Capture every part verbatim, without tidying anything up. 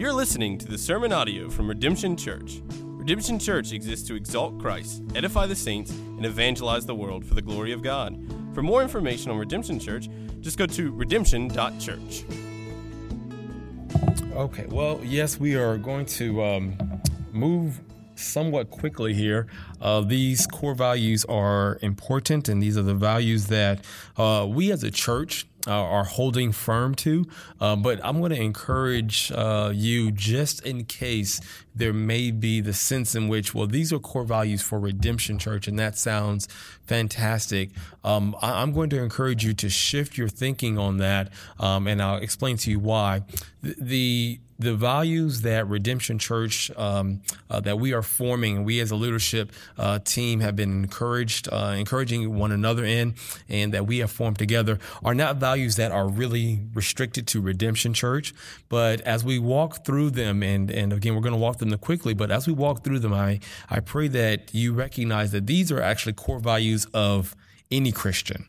You're listening to the sermon audio from Redemption Church. Redemption Church exists to exalt Christ, edify the saints, and evangelize the world for the glory of God. For more information on Redemption Church, just go to redemption dot church. Okay, well, yes, we are going to um, move somewhat quickly here. Uh, these core values are important, and these are the values that uh, we as a church Uh, are holding firm to, uh, but I'm going to encourage uh, you, just in case there may be the sense in which, well, these are core values for Redemption Church, and that sounds fantastic. Um, I- I'm going to encourage you to shift your thinking on that, um, and I'll explain to you why. The, the The values that Redemption Church, um, uh, that we are forming, we as a leadership uh, team have been encouraged, uh, encouraging one another in, and that we have formed together, are not values that are really restricted to Redemption Church. But as we walk through them, and, and again, we're going to walk them quickly, but as we walk through them, I, I pray that you recognize that these are actually core values of any Christian.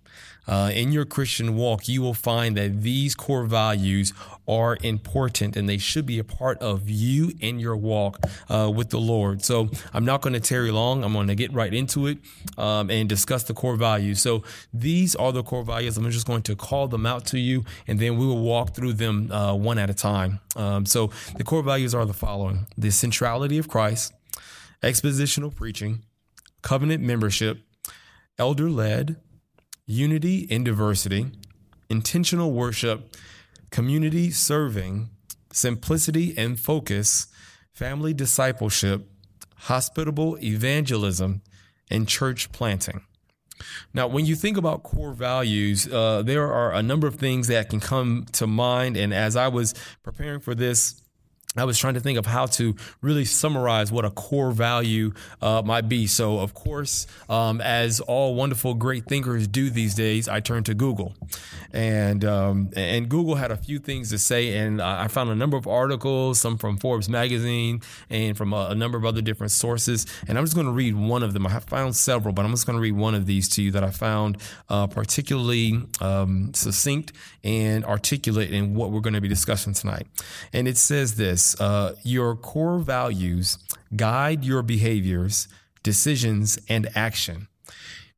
Uh, in your Christian walk, you will find that these core values are important, and they should be a part of you in your walk uh, with the Lord. So I'm not going to tarry long. I'm going to get right into it um, and discuss the core values. So these are the core values. I'm just going to call them out to you, and then we will walk through them uh, one at a time. Um, so the core values are the following: the centrality of Christ, expositional preaching, covenant membership, elder-led, unity in diversity, intentional worship, community serving, simplicity and focus, family discipleship, hospitable evangelism, and church planting. Now, when you think about core values, uh, there are a number of things that can come to mind. And as I was preparing for this, I was trying to think of how to really summarize what a core value uh, might be. So, of course, um, as all wonderful, great thinkers do these days, I turned to Google, and um, and Google had a few things to say. And I found a number of articles, some from Forbes magazine and from a, a number of other different sources. And I'm just going to read one of them. I have found several, but I'm just going to read one of these to you that I found uh, particularly um, succinct and articulate in what we're going to be discussing tonight. And it says this. Uh, your core values guide your behaviors, decisions, and action.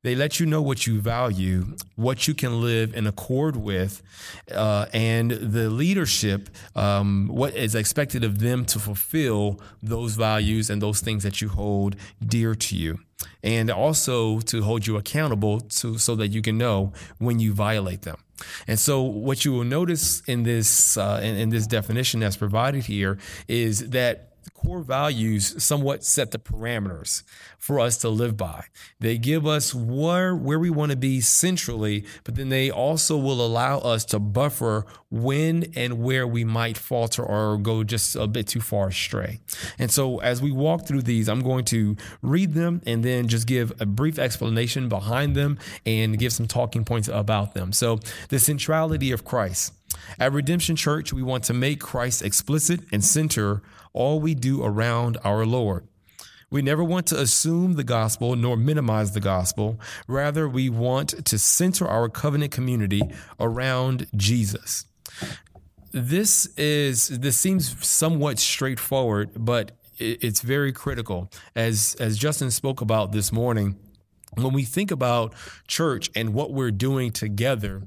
They let you know what you value, what you can live in accord with, uh, and the leadership, um, what is expected of them to fulfill those values and those things that you hold dear to you, and also to hold you accountable to, so that you can know when you violate them. And so what you will notice in this uh, in, in this definition that's provided here is that core values somewhat set the parameters for us to live by. They give us where, where we want to be centrally, but then they also will allow us to buffer when and where we might falter or go just a bit too far astray. And so as we walk through these, I'm going to read them and then just give a brief explanation behind them and give some talking points about them. So the centrality of Christ. At Redemption Church, we want to make Christ explicit and center all we do around our Lord. We never want to assume the gospel nor minimize the gospel. Rather, we want to center our covenant community around Jesus. This is this seems somewhat straightforward, but it's very critical. As as Justin spoke about this morning, when we think about church and what we're doing together,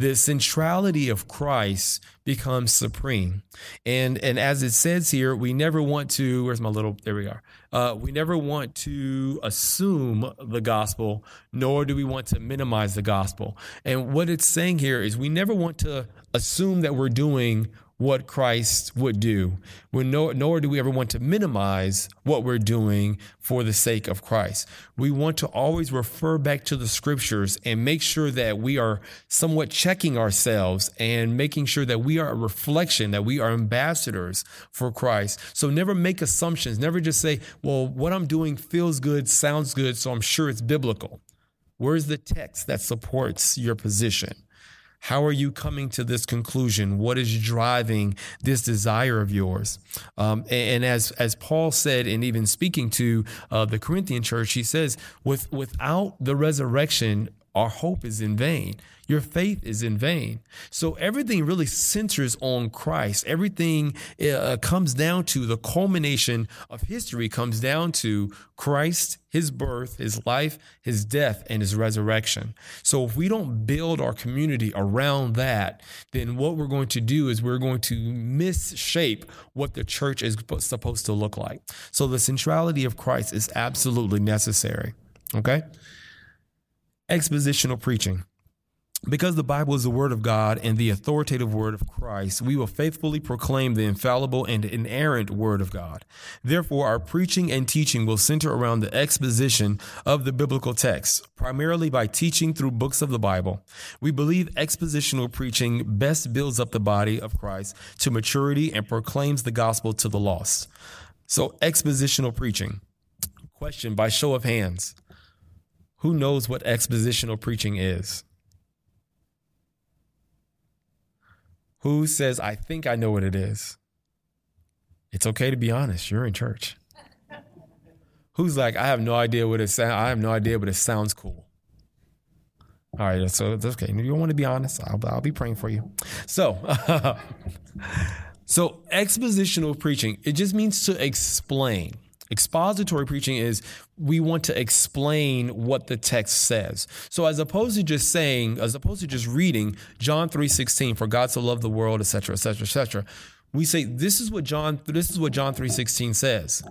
the centrality of Christ becomes supreme. And and as it says here, we never want to, where's my little, there we are. Uh, we never want to assume the gospel, nor do we want to minimize the gospel. And what it's saying here is we never want to assume that we're doing what Christ would do. We're no, nor do we ever want to minimize what we're doing for the sake of Christ. We want to always refer back to the scriptures and make sure that we are somewhat checking ourselves and making sure that we are a reflection, that we are ambassadors for Christ. So never make assumptions. Never just say, well, what I'm doing feels good, sounds good, so I'm sure it's biblical. Where's the text that supports your position? How are you coming to this conclusion? What is driving this desire of yours? Um, and, and as as Paul said, and even speaking to uh, the Corinthian church, he says, with, without the resurrection Our hope is in vain. Your faith is in vain. So everything really centers on Christ. Everything uh, comes down to the culmination of history, comes down to Christ, his birth, his life, his death, and his resurrection. So if we don't build our community around that, then what we're going to do is we're going to misshape what the church is supposed to look like. So the centrality of Christ is absolutely necessary. Okay? Expositional preaching. Because the Bible is the word of God and the authoritative word of Christ, we will faithfully proclaim the infallible and inerrant word of God. Therefore, our preaching and teaching will center around the exposition of the biblical text, primarily by teaching through books of the Bible. We believe expositional preaching best builds up the body of Christ to maturity and proclaims the gospel to the lost. So, expositional preaching. Question by show of hands. Who knows what expositional preaching is? Who says, I think I know what it is? It's okay to be honest. You're in church. Who's like, I have no idea what it sounds. I have no idea, but it sounds cool. All right. So it's okay. If you don't want to be honest, I'll, I'll be praying for you. So, so expositional preaching, it just means to explain. Expository preaching is we want to explain what the text says. So as opposed to just saying, as opposed to just reading John three sixteen, for God so loved the world, et cetera, et cetera, et cetera. We say, this is what John, this is what John three sixteen says.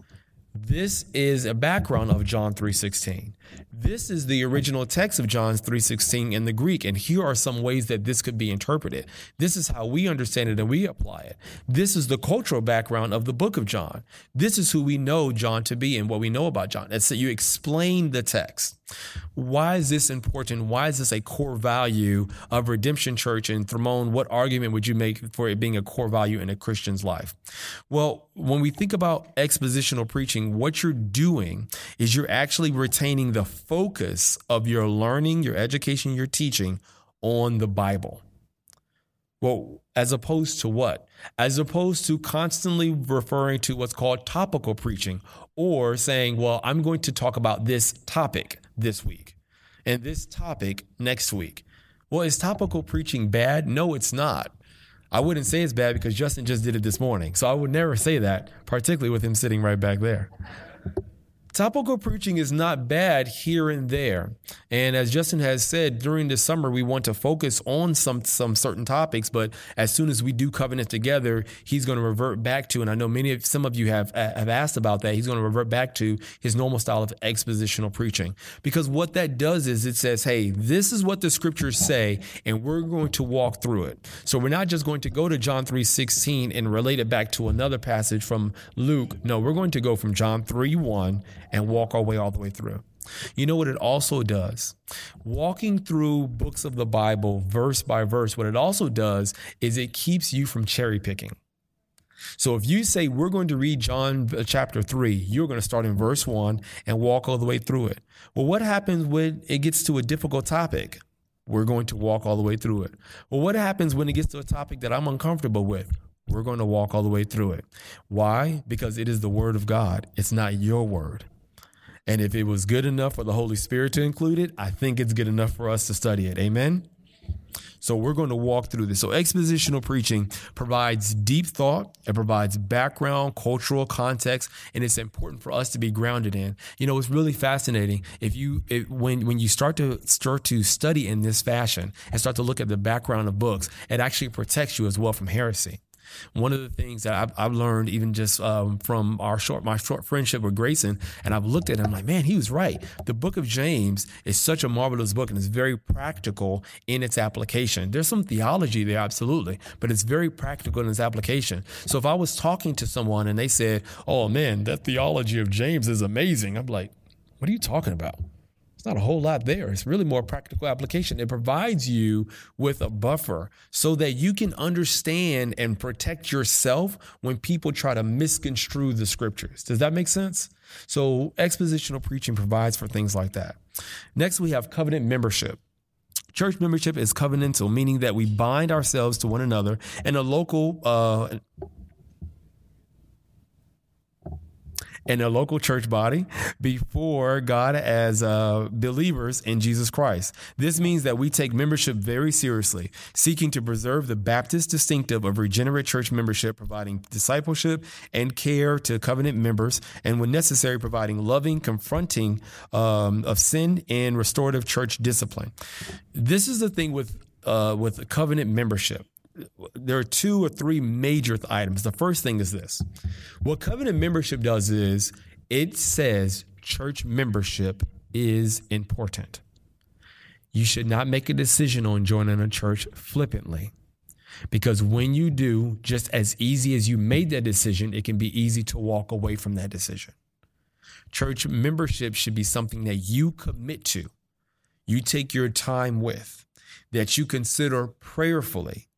This is a background of John three sixteen. This is the original text of John three sixteen in the Greek, and here are some ways that this could be interpreted. This is how we understand it and we apply it. This is the cultural background of the book of John. This is who we know John to be and what we know about John. And so you explain the text. Why is this important? Why is this a core value of Redemption Church? And Thramon, what argument would you make for it being a core value in a Christian's life? Well, when we think about expositional preaching, what you're doing is you're actually retaining the focus of your learning, your education, your teaching on the Bible. Well, as opposed to what? As opposed to constantly referring to what's called topical preaching, or saying, well, I'm going to talk about this topic this week and this topic next week. Well, is topical preaching bad? No, it's not. I wouldn't say it's bad because Justin just did it this morning. So I would never say that, particularly with him sitting right back there. Topical preaching is not bad here and there. And as Justin has said, during the summer, we want to focus on some some certain topics. But as soon as we do Covenant Together, he's going to revert back to, and I know many of some of you have, have asked about that. He's going to revert back to his normal style of expositional preaching, because what that does is it says, hey, this is what the scriptures say, and we're going to walk through it. So we're not just going to go to John three sixteen and relate it back to another passage from Luke. No, we're going to go from John three one and walk our way all the way through. You know what it also does? Walking through books of the Bible, verse by verse, what it also does is it keeps you from cherry picking. So if you say, we're going to read John chapter three, you're going to start in verse one and walk all the way through it. Well, what happens when it gets to a difficult topic? We're going to walk all the way through it. Well, what happens when it gets to a topic that I'm uncomfortable with? We're going to walk all the way through it. Why? Because it is the word of God. It's not your word. And if it was good enough for the Holy Spirit to include it, I think it's good enough for us to study it. Amen? So we're going to walk through this. So expositional preaching provides deep thought. It provides background, cultural context, and it's important for us to be grounded in. You know, it's really fascinating. If you it, when when you start to start to study in this fashion and start to look at the background of books, it actually protects you as well from heresy. One of the things that I've, I've learned, even just um, from our short, my short friendship with Grayson, and I've looked at him like, man, he was right. The book of James is such a marvelous book, and it's very practical in its application. There's some theology there, absolutely, but it's very practical in its application. So if I was talking to someone and they said, oh, man, that theology of James is amazing, I'm like, what are you talking about? It's not a whole lot there. It's really more practical application. It provides you with a buffer so that you can understand and protect yourself when people try to misconstrue the scriptures. Does that make sense? So expositional preaching provides for things like that. Next, we have covenant membership. Church membership is covenantal, meaning that we bind ourselves to one another and a local uh in a local church body before God as uh, believers in Jesus Christ. This means that we take membership very seriously, seeking to preserve the Baptist distinctive of regenerate church membership, providing discipleship and care to covenant members, and when necessary, providing loving, confronting um, of sin and restorative church discipline. This is the thing with uh, with covenant membership. There are two or three major th- items. The first thing is this. What covenant membership does is it says church membership is important. You should not make a decision on joining a church flippantly, because when you do, just as easy as you made that decision, it can be easy to walk away from that decision. Church membership should be something that you commit to, you take your time with, that you consider prayerfully,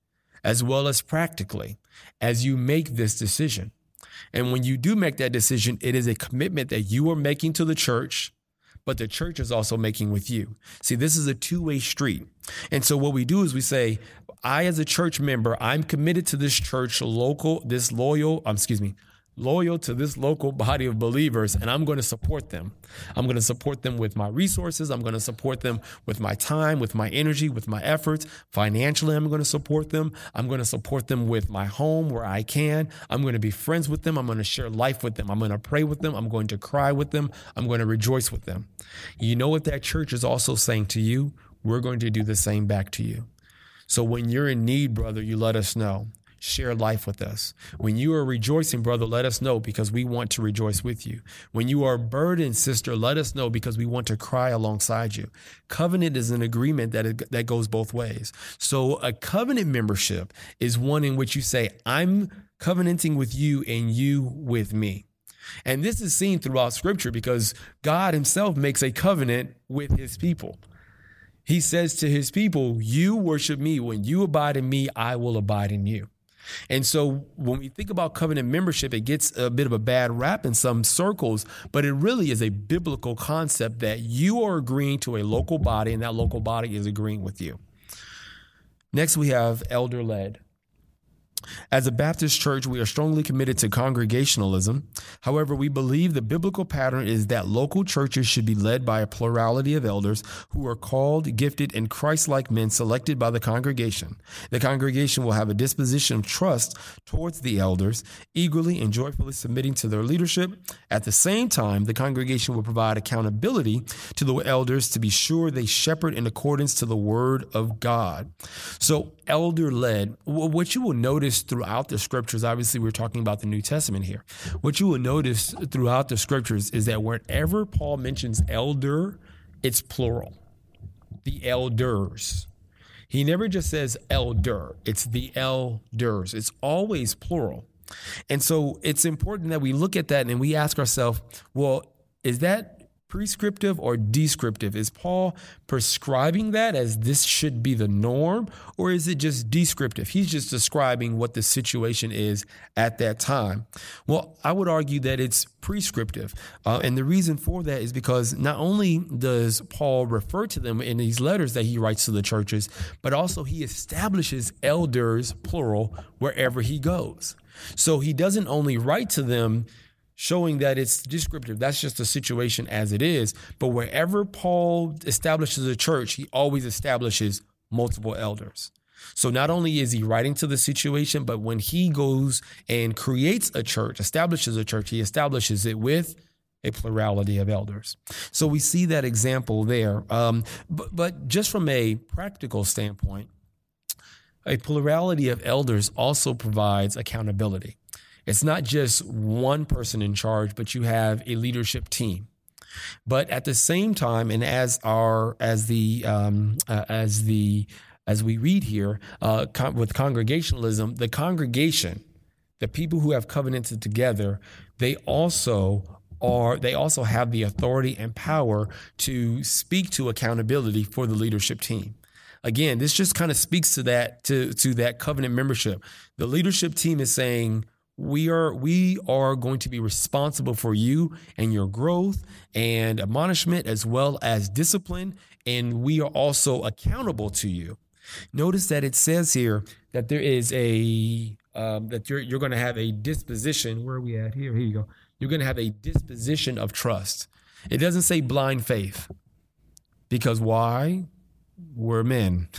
as well as practically, as you make this decision. And when you do make that decision, it is a commitment that you are making to the church, but the church is also making with you. See, this is a two-way street. And so what we do is we say, I, as a church member, I'm committed to this church local, this loyal, um, excuse me, loyal to this local body of believers, and I'm going to support them. I'm going to support them with my resources. I'm going to support them with my time, with my energy, with my efforts. Financially, I'm going to support them. I'm going to support them with my home where I can. I'm going to be friends with them. I'm going to share life with them. I'm going to pray with them. I'm going to cry with them. I'm going to rejoice with them. You know what that church is also saying to you? We're going to do the same back to you. So when you're in need, brother, you let us know. Share life with us. When you are rejoicing, brother, let us know, because we want to rejoice with you. When you are burdened, sister, let us know, because we want to cry alongside you. Covenant is an agreement that it, that goes both ways. So a covenant membership is one in which you say, I'm covenanting with you and you with me. And this is seen throughout Scripture, because God himself makes a covenant with his people. He says to his people, you worship me. When you abide in me, I will abide in you. And so when we think about covenant membership, it gets a bit of a bad rap in some circles, but it really is a biblical concept that you are agreeing to a local body, and that local body is agreeing with you. Next, we have elder-led. As a Baptist church, we are strongly committed to congregationalism. However, we believe the biblical pattern is that local churches should be led by a plurality of elders who are called, gifted, and Christ-like men selected by the congregation. The congregation will have a disposition of trust towards the elders, eagerly and joyfully submitting to their leadership. At the same time, the congregation will provide accountability to the elders to be sure they shepherd in accordance to the word of God. So, elder-led, what you will notice throughout the scriptures, obviously we're talking about the New Testament here. What you will notice throughout the scriptures is that wherever Paul mentions elder, it's plural. The elders. He never just says elder. It's the elders. It's always plural. And so it's important that we look at that and we ask ourselves, well, is that prescriptive or descriptive? Is Paul prescribing that as this should be the norm, or is it just descriptive? He's just describing what the situation is at that time. Well, I would argue that it's prescriptive. Uh, and the reason for that is because not only does Paul refer to them in these letters that he writes to the churches, but also he establishes elders, plural, wherever he goes. So he doesn't only write to them showing that it's descriptive. That's just the situation as it is. But wherever Paul establishes a church, he always establishes multiple elders. So not only is he writing to the situation, but when he goes and creates a church, establishes a church, he establishes it with a plurality of elders. So we see that example there. Um, but, but just from a practical standpoint, a plurality of elders also provides accountability. It's not just one person in charge, but you have a leadership team. But at the same time, and as our as the um, uh, as the as we read here uh, con- with congregationalism, the congregation, the people who have covenanted together, they also are they also have the authority and power to speak to accountability for the leadership team. Again, this just kind of speaks to that to to that covenant membership. The leadership team is saying, We are we are going to be responsible for you and your growth and admonishment as well as discipline, and we are also accountable to you. Notice that it says here that there is a um, that you're you're going to have a disposition. Where are we at here? Here you go. You're going to have a disposition of trust. It doesn't say blind faith, because why? We're men.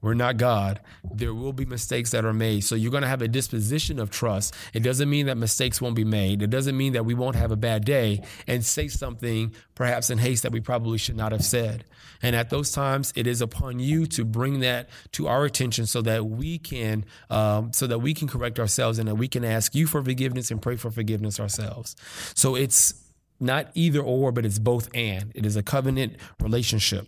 We're not God. There will be mistakes that are made. So you're going to have a disposition of trust. It doesn't mean that mistakes won't be made. It doesn't mean that we won't have a bad day and say something perhaps in haste that we probably should not have said. And at those times, it is upon you to bring that to our attention so that we can um, so that we can correct ourselves and that we can ask you for forgiveness and pray for forgiveness ourselves. So it's not either or, but it's both and. It is a covenant relationship.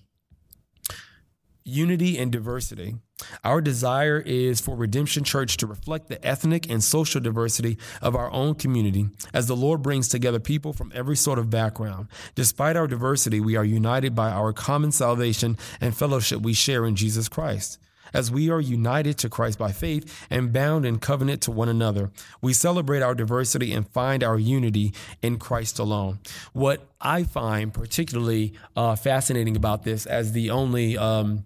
Unity and diversity. Our desire is for Redemption Church to reflect the ethnic and social diversity of our own community as the Lord brings together people from every sort of background. Despite our diversity, we are united by our common salvation and fellowship we share in Jesus Christ. As we are united to Christ by faith and bound in covenant to one another, we celebrate our diversity and find our unity in Christ alone. What I find particularly uh, fascinating about this, as the only um,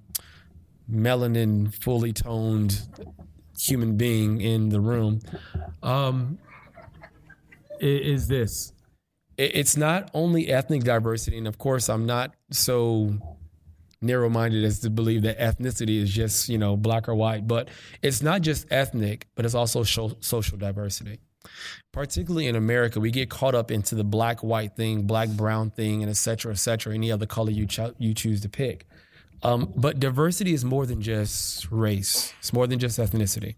melanin, fully toned human being in the room, um, is this. It's not only ethnic diversity, and of course I'm not so narrow-minded as to believe that ethnicity is just, you know, black or white, but it's not just ethnic, but it's also social diversity. Particularly in America, we get caught up into the black-white thing, black-brown thing, and et cetera, et cetera, any other color you cho- you choose to pick. Um, but diversity is more than just race. It's more than just ethnicity.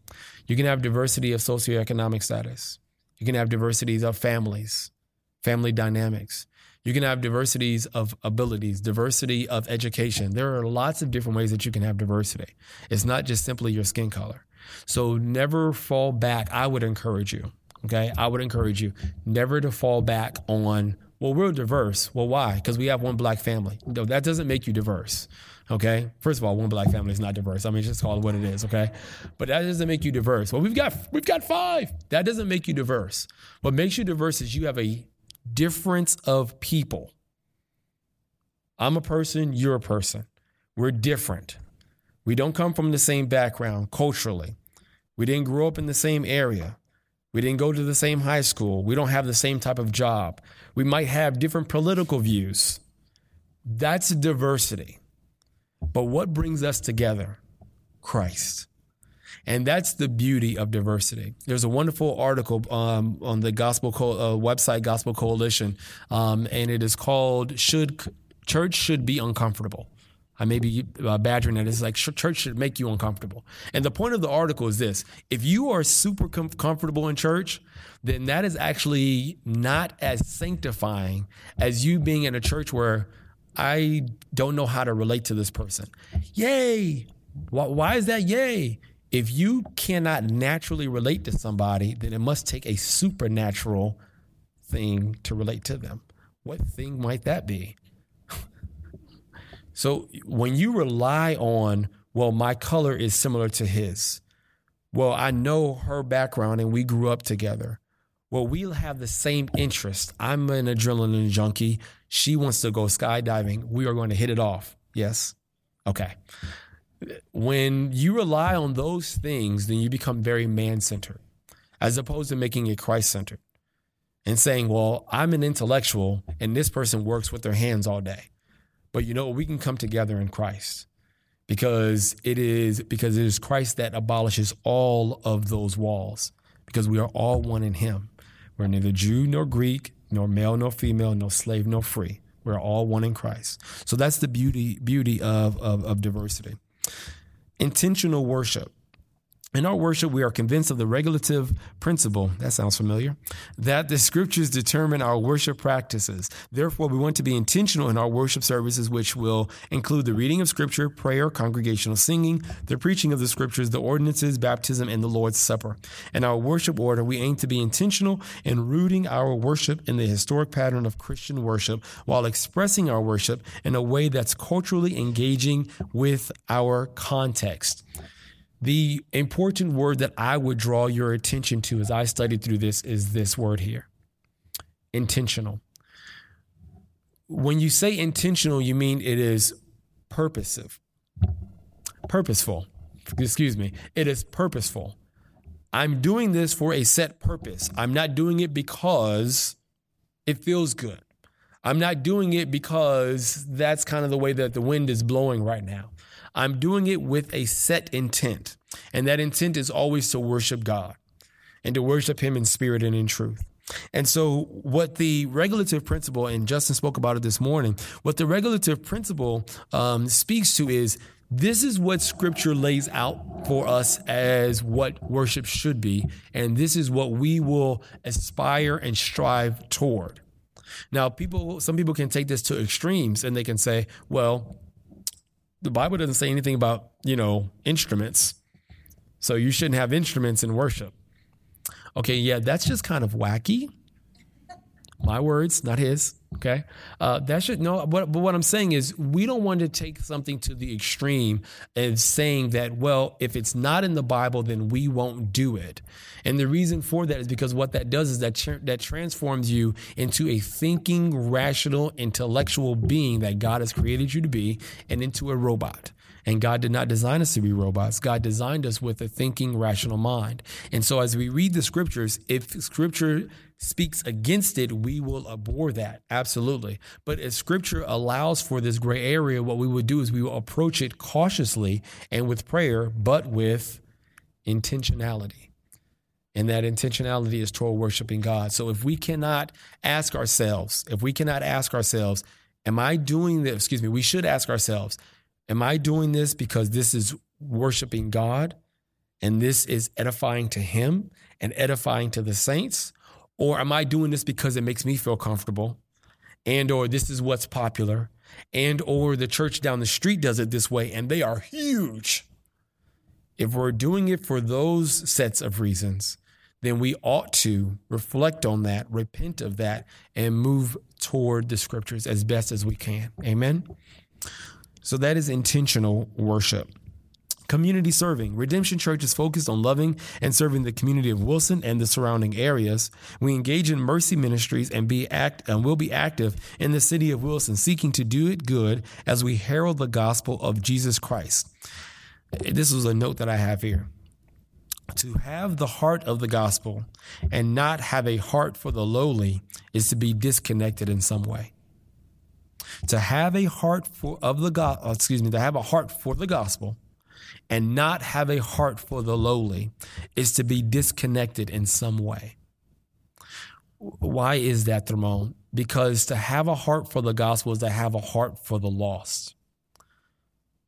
You can have diversity of socioeconomic status. You can have diversities of families, family dynamics. You can have diversities of abilities, diversity of education. There are lots of different ways that you can have diversity. It's not just simply your skin color. So never fall back. I would encourage you, okay? I would encourage you never to fall back on, well, we're diverse. Well, why? Because we have one black family. No, that doesn't make you diverse, okay? First of all, one black family is not diverse. I mean, just call it what it is, okay? But that doesn't make you diverse. Well, we've got we've got five. That doesn't make you diverse. What makes you diverse is you have a difference of people. I'm a person, you're a person. We're different. We don't come from the same background culturally. We didn't grow up in the same area. We didn't go to the same high school. We don't have the same type of job. We might have different political views. That's diversity. But what brings us together? Christ. And that's the beauty of diversity. There's a wonderful article um, on the Gospel Co- uh, website, Gospel Coalition, um, and it is called "Should Church Should Be Uncomfortable." I may be uh, badgering it. It's like church should make you uncomfortable. And the point of the article is this: if you are super com- comfortable in church, then that is actually not as sanctifying as you being in a church where I don't know how to relate to this person. Yay! Why, why is that yay? If you cannot naturally relate to somebody, then it must take a supernatural thing to relate to them. What thing might that be? So when you rely on, well, my color is similar to his. Well, I know her background and we grew up together. Well, we have the same interest. I'm an adrenaline junkie. She wants to go skydiving. We are going to hit it off. Yes. Okay. When you rely on those things, then you become very man-centered, as opposed to making it Christ-centered and saying, well, I'm an intellectual and this person works with their hands all day. But you know, we can come together in Christ because it is because it is Christ that abolishes all of those walls, because we are all one in him. We're neither Jew nor Greek, nor male nor female, nor slave nor free. We're all one in Christ. So that's the beauty beauty of, of, of diversity. Intentional worship. In our worship, we are convinced of the regulative principle, that sounds familiar, that the scriptures determine our worship practices. Therefore, we want to be intentional in our worship services, which will include the reading of scripture, prayer, congregational singing, the preaching of the scriptures, the ordinances, baptism, and the Lord's Supper. In our worship order, we aim to be intentional in rooting our worship in the historic pattern of Christian worship while expressing our worship in a way that's culturally engaging with our context. The important word that I would draw your attention to as I studied through this is this word here, intentional. When you say intentional, you mean it is purposive, purposeful, excuse me. It is purposeful. I'm doing this for a set purpose. I'm not doing it because it feels good. I'm not doing it because that's kind of the way that the wind is blowing right now. I'm doing it with a set intent. And that intent is always to worship God and to worship him in spirit and in truth. And so what the regulative principle, and Justin spoke about it this morning, what the regulative principle um, speaks to is this is what scripture lays out for us as what worship should be. And this is what we will aspire and strive toward. Now, people, some people can take this to extremes and they can say, well, the Bible doesn't say anything about, you know, instruments, so you shouldn't have instruments in worship. Okay, yeah, that's just kind of wacky. My words, not his. Okay, uh, that should no. But, but what I'm saying is we don't want to take something to the extreme of saying that, well, if it's not in the Bible, then we won't do it. And the reason for that is because what that does is that tra- that transforms you into a thinking, rational, intellectual being that God has created you to be, and into a robot. And God did not design us to be robots. God designed us with a thinking, rational mind. And so as we read the scriptures, if scripture speaks against it, we will abhor that. Absolutely. But if scripture allows for this gray area, what we would do is we will approach it cautiously and with prayer, but with intentionality. And that intentionality is toward worshiping God. So if we cannot ask ourselves, if we cannot ask ourselves, am I doing this? Excuse me, we should ask ourselves, am I doing this because this is worshiping God and this is edifying to him and edifying to the saints? Or am I doing this because it makes me feel comfortable, and or this is what's popular, and or the church down the street does it this way and they are huge? If we're doing it for those sets of reasons, then we ought to reflect on that, repent of that, and move toward the scriptures as best as we can. Amen. So that is intentional worship. Community serving. Redemption Church is focused on loving and serving the community of Wilson and the surrounding areas. We engage in mercy ministries and be act and will be active in the city of Wilson, seeking to do it good as we herald the gospel of Jesus Christ. This was a note that I have here. To have the heart of the gospel and not have a heart for the lowly is to be disconnected in some way. To have a heart for of the God, excuse me, to have a heart for the gospel and not have a heart for the lowly is to be disconnected in some way. Why is that, Ramon? Because to have a heart for the gospel is to have a heart for the lost.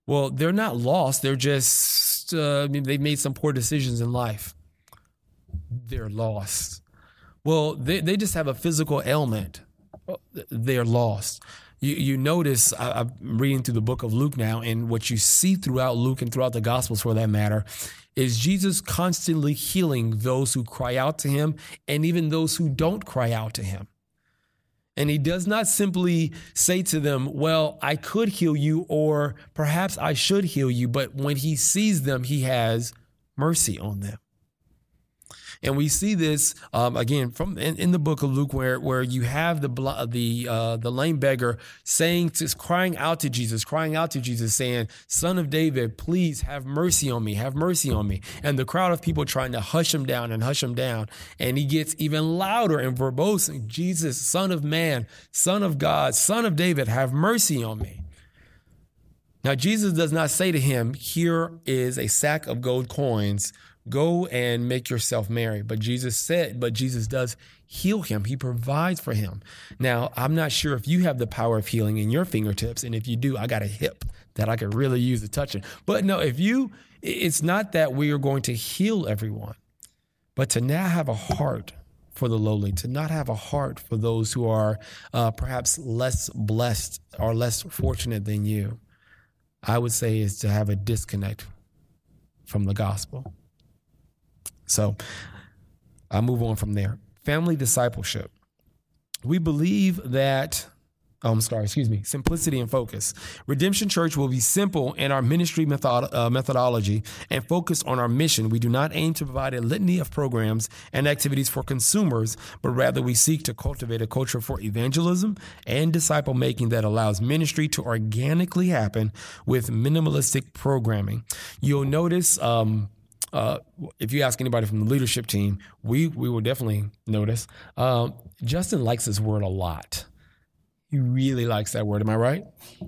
Well, they're not lost. They're just, uh, I mean, they've made some poor decisions in life. They're lost. Well, they, they just have a physical ailment. They're lost. You, you notice, I, I'm reading through the book of Luke now, and what you see throughout Luke and throughout the Gospels for that matter is Jesus constantly healing those who cry out to him and even those who don't cry out to him. And he does not simply say to them, well, I could heal you, or perhaps I should heal you. But when he sees them, he has mercy on them. And we see this um, again from in, in the book of Luke, where where you have the bl- the uh, the lame beggar saying, to, crying out to Jesus, crying out to Jesus, saying, "Son of David, please have mercy on me, have mercy on me." And the crowd of people trying to hush him down and hush him down, and he gets even louder and verbose. Jesus, Son of Man, Son of God, Son of David, have mercy on me. Now Jesus does not say to him, "Here is a sack of gold coins. Go and make yourself merry." But Jesus said, but Jesus does heal him. He provides for him. Now, I'm not sure if you have the power of healing in your fingertips. And if you do, I got a hip that I could really use to touch it. But no, if you, it's not that we are going to heal everyone, but to now have a heart for the lowly, to not have a heart for those who are uh, perhaps less blessed or less fortunate than you, I would say is to have a disconnect from the gospel. So I'll move on from there. Family discipleship. We believe that, oh, I'm sorry, excuse me, simplicity and focus. Redemption Church will be simple in our ministry method, uh, methodology and focus on our mission. We do not aim to provide a litany of programs and activities for consumers, but rather we seek to cultivate a culture for evangelism and disciple making that allows ministry to organically happen with minimalistic programming. You'll notice, um, uh, if you ask anybody from the leadership team, we we will definitely notice. Um, Justin likes this word a lot. He really likes that word. Am I right?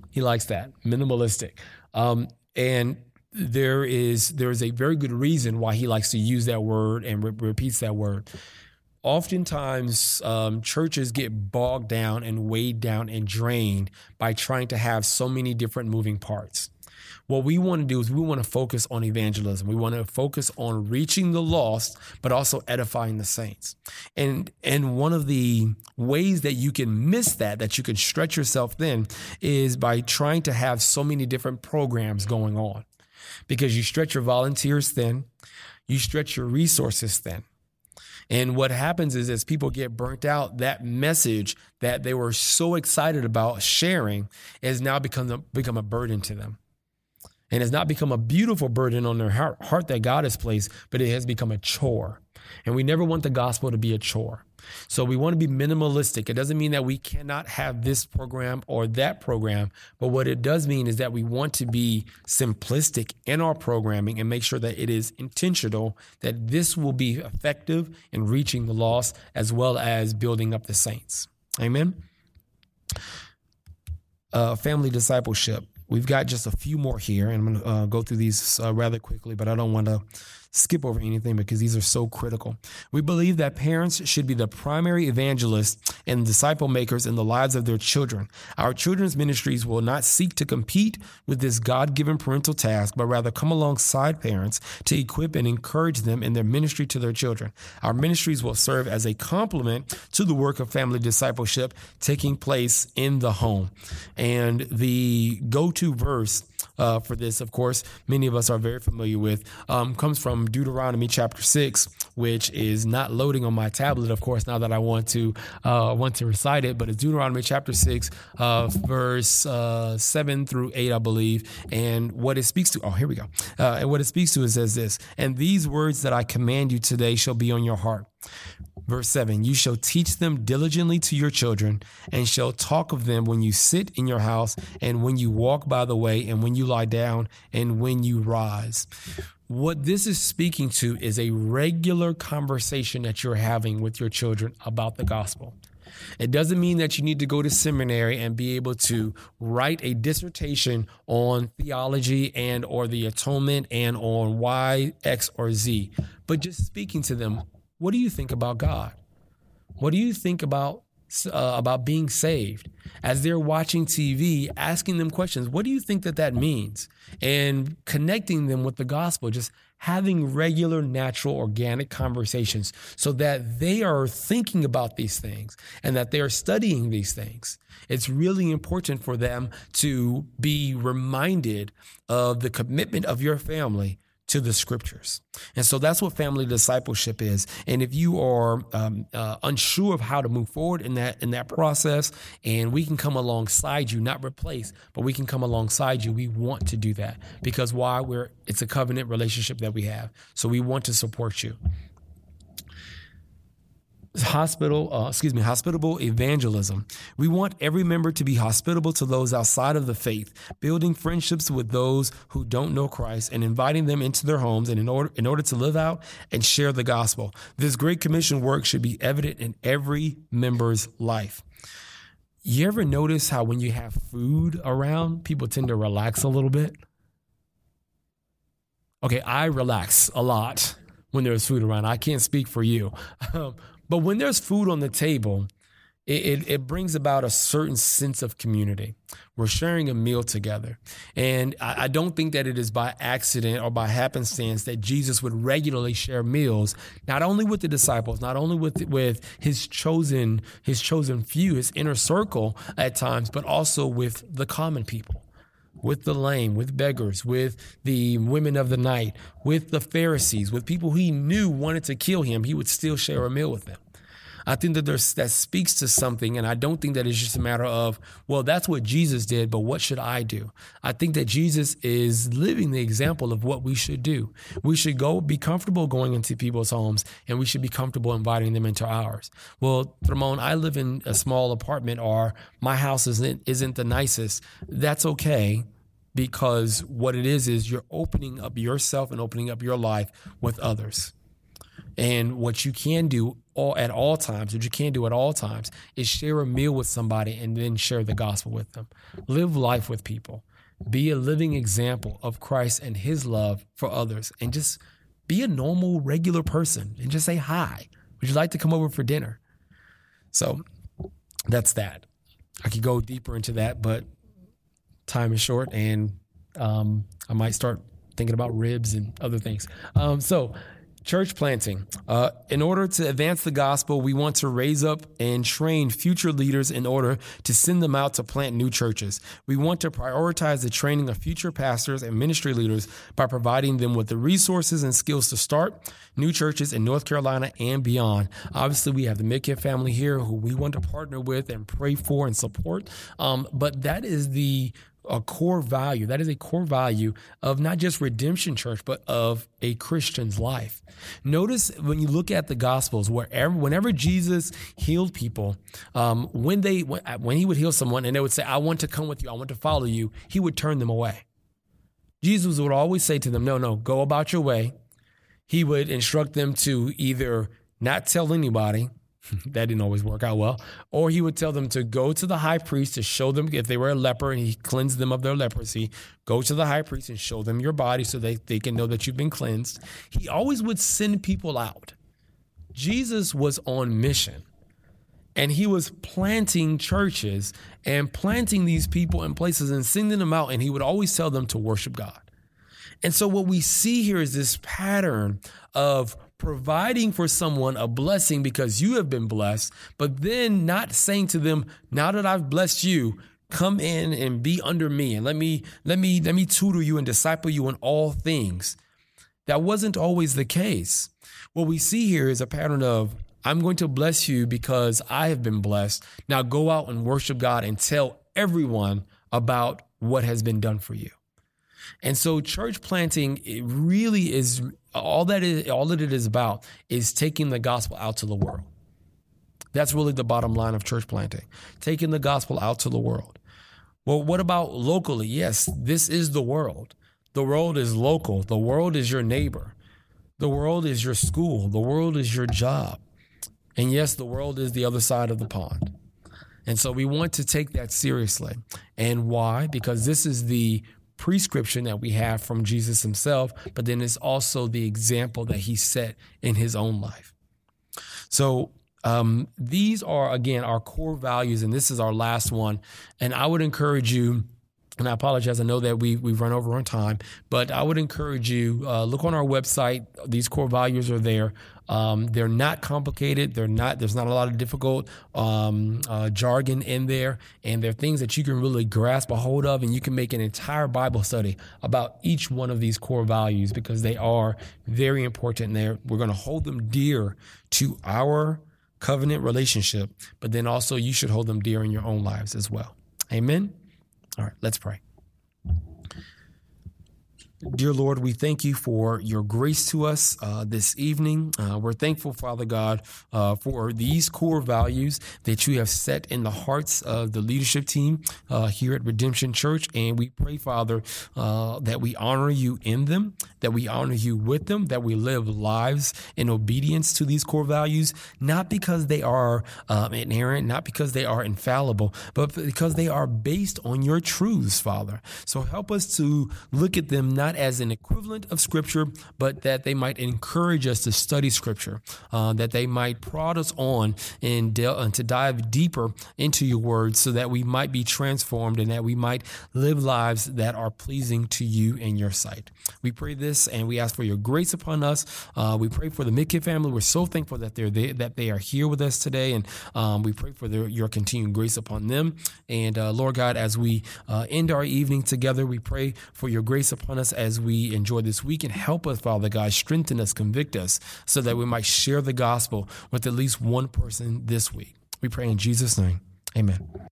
He likes that. Minimalistic. Um, and there is there is a very good reason why he likes to use that word and re- repeats that word. Oftentimes, um, churches get bogged down and weighed down and drained by trying to have so many different moving parts. What we want to do is we want to focus on evangelism. We want to focus on reaching the lost, but also edifying the saints. And and one of the ways that you can miss that, that you can stretch yourself thin, is by trying to have so many different programs going on. Because you stretch your volunteers thin, you stretch your resources thin. And what happens is as people get burnt out, that message that they were so excited about sharing has now become a, become a burden to them. And has not become a beautiful burden on their heart, heart that God has placed, but it has become a chore. And we never want the gospel to be a chore. So we want to be minimalistic. It doesn't mean that we cannot have this program or that program, but what it does mean is that we want to be simplistic in our programming and make sure that it is intentional, that this will be effective in reaching the lost as well as building up the saints. Amen. Uh, family discipleship. We've got just a few more here, and I'm going to uh, go through these uh, rather quickly, but I don't want to skip over anything because these are so critical. We believe that parents should be the primary evangelists and disciple makers in the lives of their children. Our children's ministries will not seek to compete with this God-given parental task, but rather come alongside parents to equip and encourage them in their ministry to their children. Our ministries will serve as a complement to the work of family discipleship taking place in the home. And the go-to verse Uh, for this, of course, many of us are very familiar with, um, comes from Deuteronomy chapter six, which is not loading on my tablet, of course, now that I want to uh, want to recite it. But it's Deuteronomy chapter six, uh, verse uh, seven through eight, I believe. And what it speaks to, oh, here we go. Uh, and what it speaks to is says this, and these words that I command you today shall be on your heart. Verse seven, you shall teach them diligently to your children and shall talk of them when you sit in your house and when you walk by the way and when you lie down and when you rise. What this is speaking to is a regular conversation that you're having with your children about the gospel. It doesn't mean that you need to go to seminary and be able to write a dissertation on theology and or the atonement and on Y, X, or Z, but just speaking to them. What do you think about God? What do you think about uh, about being saved? As they're watching T V, asking them questions, what do you think that that means? And connecting them with the gospel, just having regular, natural, organic conversations so that they are thinking about these things and that they are studying these things. It's really important for them to be reminded of the commitment of your family to the scriptures. And so that's what family discipleship is. And if you are um, uh, unsure of how to move forward in that in that process, and we can come alongside you, not replace, but we can come alongside you. We want to do that because why? We're it's a covenant relationship that we have. So we want to support you. Hospital, uh, excuse me, hospitable evangelism. We want every member to be hospitable to those outside of the faith, building friendships with those who don't know Christ and inviting them into their homes and in order in order to live out and share the gospel. This Great Commission work should be evident in every member's life. You ever notice how when you have food around, people tend to relax a little bit? Okay, I relax a lot when there's food around. I can't speak for you. But when there's food on the table, it, it, it brings about a certain sense of community. We're sharing a meal together. And I, I don't think that it is by accident or by happenstance that Jesus would regularly share meals, not only with the disciples, not only with, with his chosen, his chosen few, his inner circle at times, but also with the common people, with the lame, with beggars, with the women of the night, with the Pharisees, with people he knew wanted to kill him, he would still share a meal with them. I think that there's, that speaks to something, and I don't think that it's just a matter of, well, that's what Jesus did, but what should I do? I think that Jesus is living the example of what we should do. We should go be comfortable going into people's homes, and we should be comfortable inviting them into ours. Well, Ramon, I live in a small apartment, or my house isn't, isn't the nicest. That's okay. because what it is is you're opening up yourself and opening up your life with others. And what you can do all, at all times, what you can do at all times is share a meal with somebody and then share the gospel with them. Live life with people. Be a living example of Christ and his love for others. And just be a normal, regular person and just say, hi, would you like to come over for dinner? So that's that. I could go deeper into that, but time is short, and um, I might start thinking about ribs and other things. Um, so church planting. Uh, in order to advance the gospel, we want to raise up and train future leaders in order to send them out to plant new churches. We want to prioritize the training of future pastors and ministry leaders by providing them with the resources and skills to start new churches in North Carolina and beyond. Obviously, we have the McKee family here who we want to partner with and pray for and support. Um, but that is the a core value. That is a core value of not just Redemption Church, but of a Christian's life. Notice when you look at the Gospels, wherever, whenever Jesus healed people, um, when they, when he would heal someone and they would say, I want to come with you, I want to follow you, he would turn them away. Jesus would always say to them, no, no, go about your way. He would instruct them to either not tell anybody, that didn't always work out well. Or he would tell them to go to the high priest to show them if they were a leper and he cleansed them of their leprosy. Go to the high priest and show them your body so they, they can know that you've been cleansed. He always would send people out. Jesus was on mission, and he was planting churches and planting these people in places and sending them out. And he would always tell them to worship God. And so what we see here is this pattern of providing for someone a blessing because you have been blessed, but then not saying to them, now that I've blessed you, come in and be under me and let me, let me, let me tutor you and disciple you in all things. That wasn't always the case. What we see here is a pattern of, I'm going to bless you because I have been blessed. Now go out and worship God and tell everyone about what has been done for you. And so church planting, it really is all that is, all that it is about is taking the gospel out to the world. That's really the bottom line of church planting, taking the gospel out to the world. Well, what about locally? Yes, this is the world. The world is local. The world is your neighbor. The world is your school. The world is your job. And yes, the world is the other side of the pond. And so we want to take that seriously. And why? Because this is the prescription that we have from Jesus himself, but then it's also the example that he set in his own life. So um, these are, again, our core values, and this is our last one. And I would encourage you, and I apologize, I know that we, we've run over on time, but I would encourage you, uh, look on our website. These core values are there. Um, they're not complicated. They're not. There's not a lot of difficult um, uh, jargon in there, and they're things that you can really grasp a hold of, and you can make an entire Bible study about each one of these core values because they are very important. There, we're going to hold them dear to our covenant relationship, but then also you should hold them dear in your own lives as well. Amen. All right, let's pray. Dear Lord, we thank you for your grace to us uh, this evening. Uh, we're thankful, Father God, uh, for these core values that you have set in the hearts of the leadership team uh, here at Redemption Church. And we pray, Father, uh, that we honor you in them, that we honor you with them, that we live lives in obedience to these core values, not because they are um, inerrant, not because they are infallible, but because they are based on your truths, Father. So help us to look at them not as an equivalent of Scripture, but that they might encourage us to study Scripture, uh, that they might prod us on and, de- and to dive deeper into your word so that we might be transformed and that we might live lives that are pleasing to you in your sight. We pray this and we ask for your grace upon us. Uh, we pray for the McKee family. We're so thankful that they're there, that they are here with us today, and um, we pray for their, your continued grace upon them. And uh, Lord God, as we uh, end our evening together, we pray for your grace upon us as we enjoy this week, and help us, Father God, strengthen us, convict us, so that we might share the gospel with at least one person this week. We pray in Jesus' name. Amen.